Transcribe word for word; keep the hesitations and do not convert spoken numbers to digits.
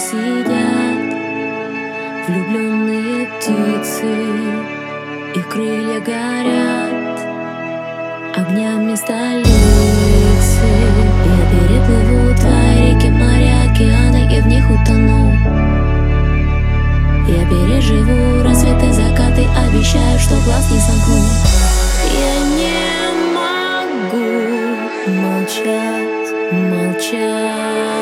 сидят влюбленные птицы, их крылья горят огнями столицы. Я переплыву твои реки, моря, океаны и в них утону. Я переживу рассветы, закаты, обещаю, что глаз не сомкну. Я не могу молчать, молчать.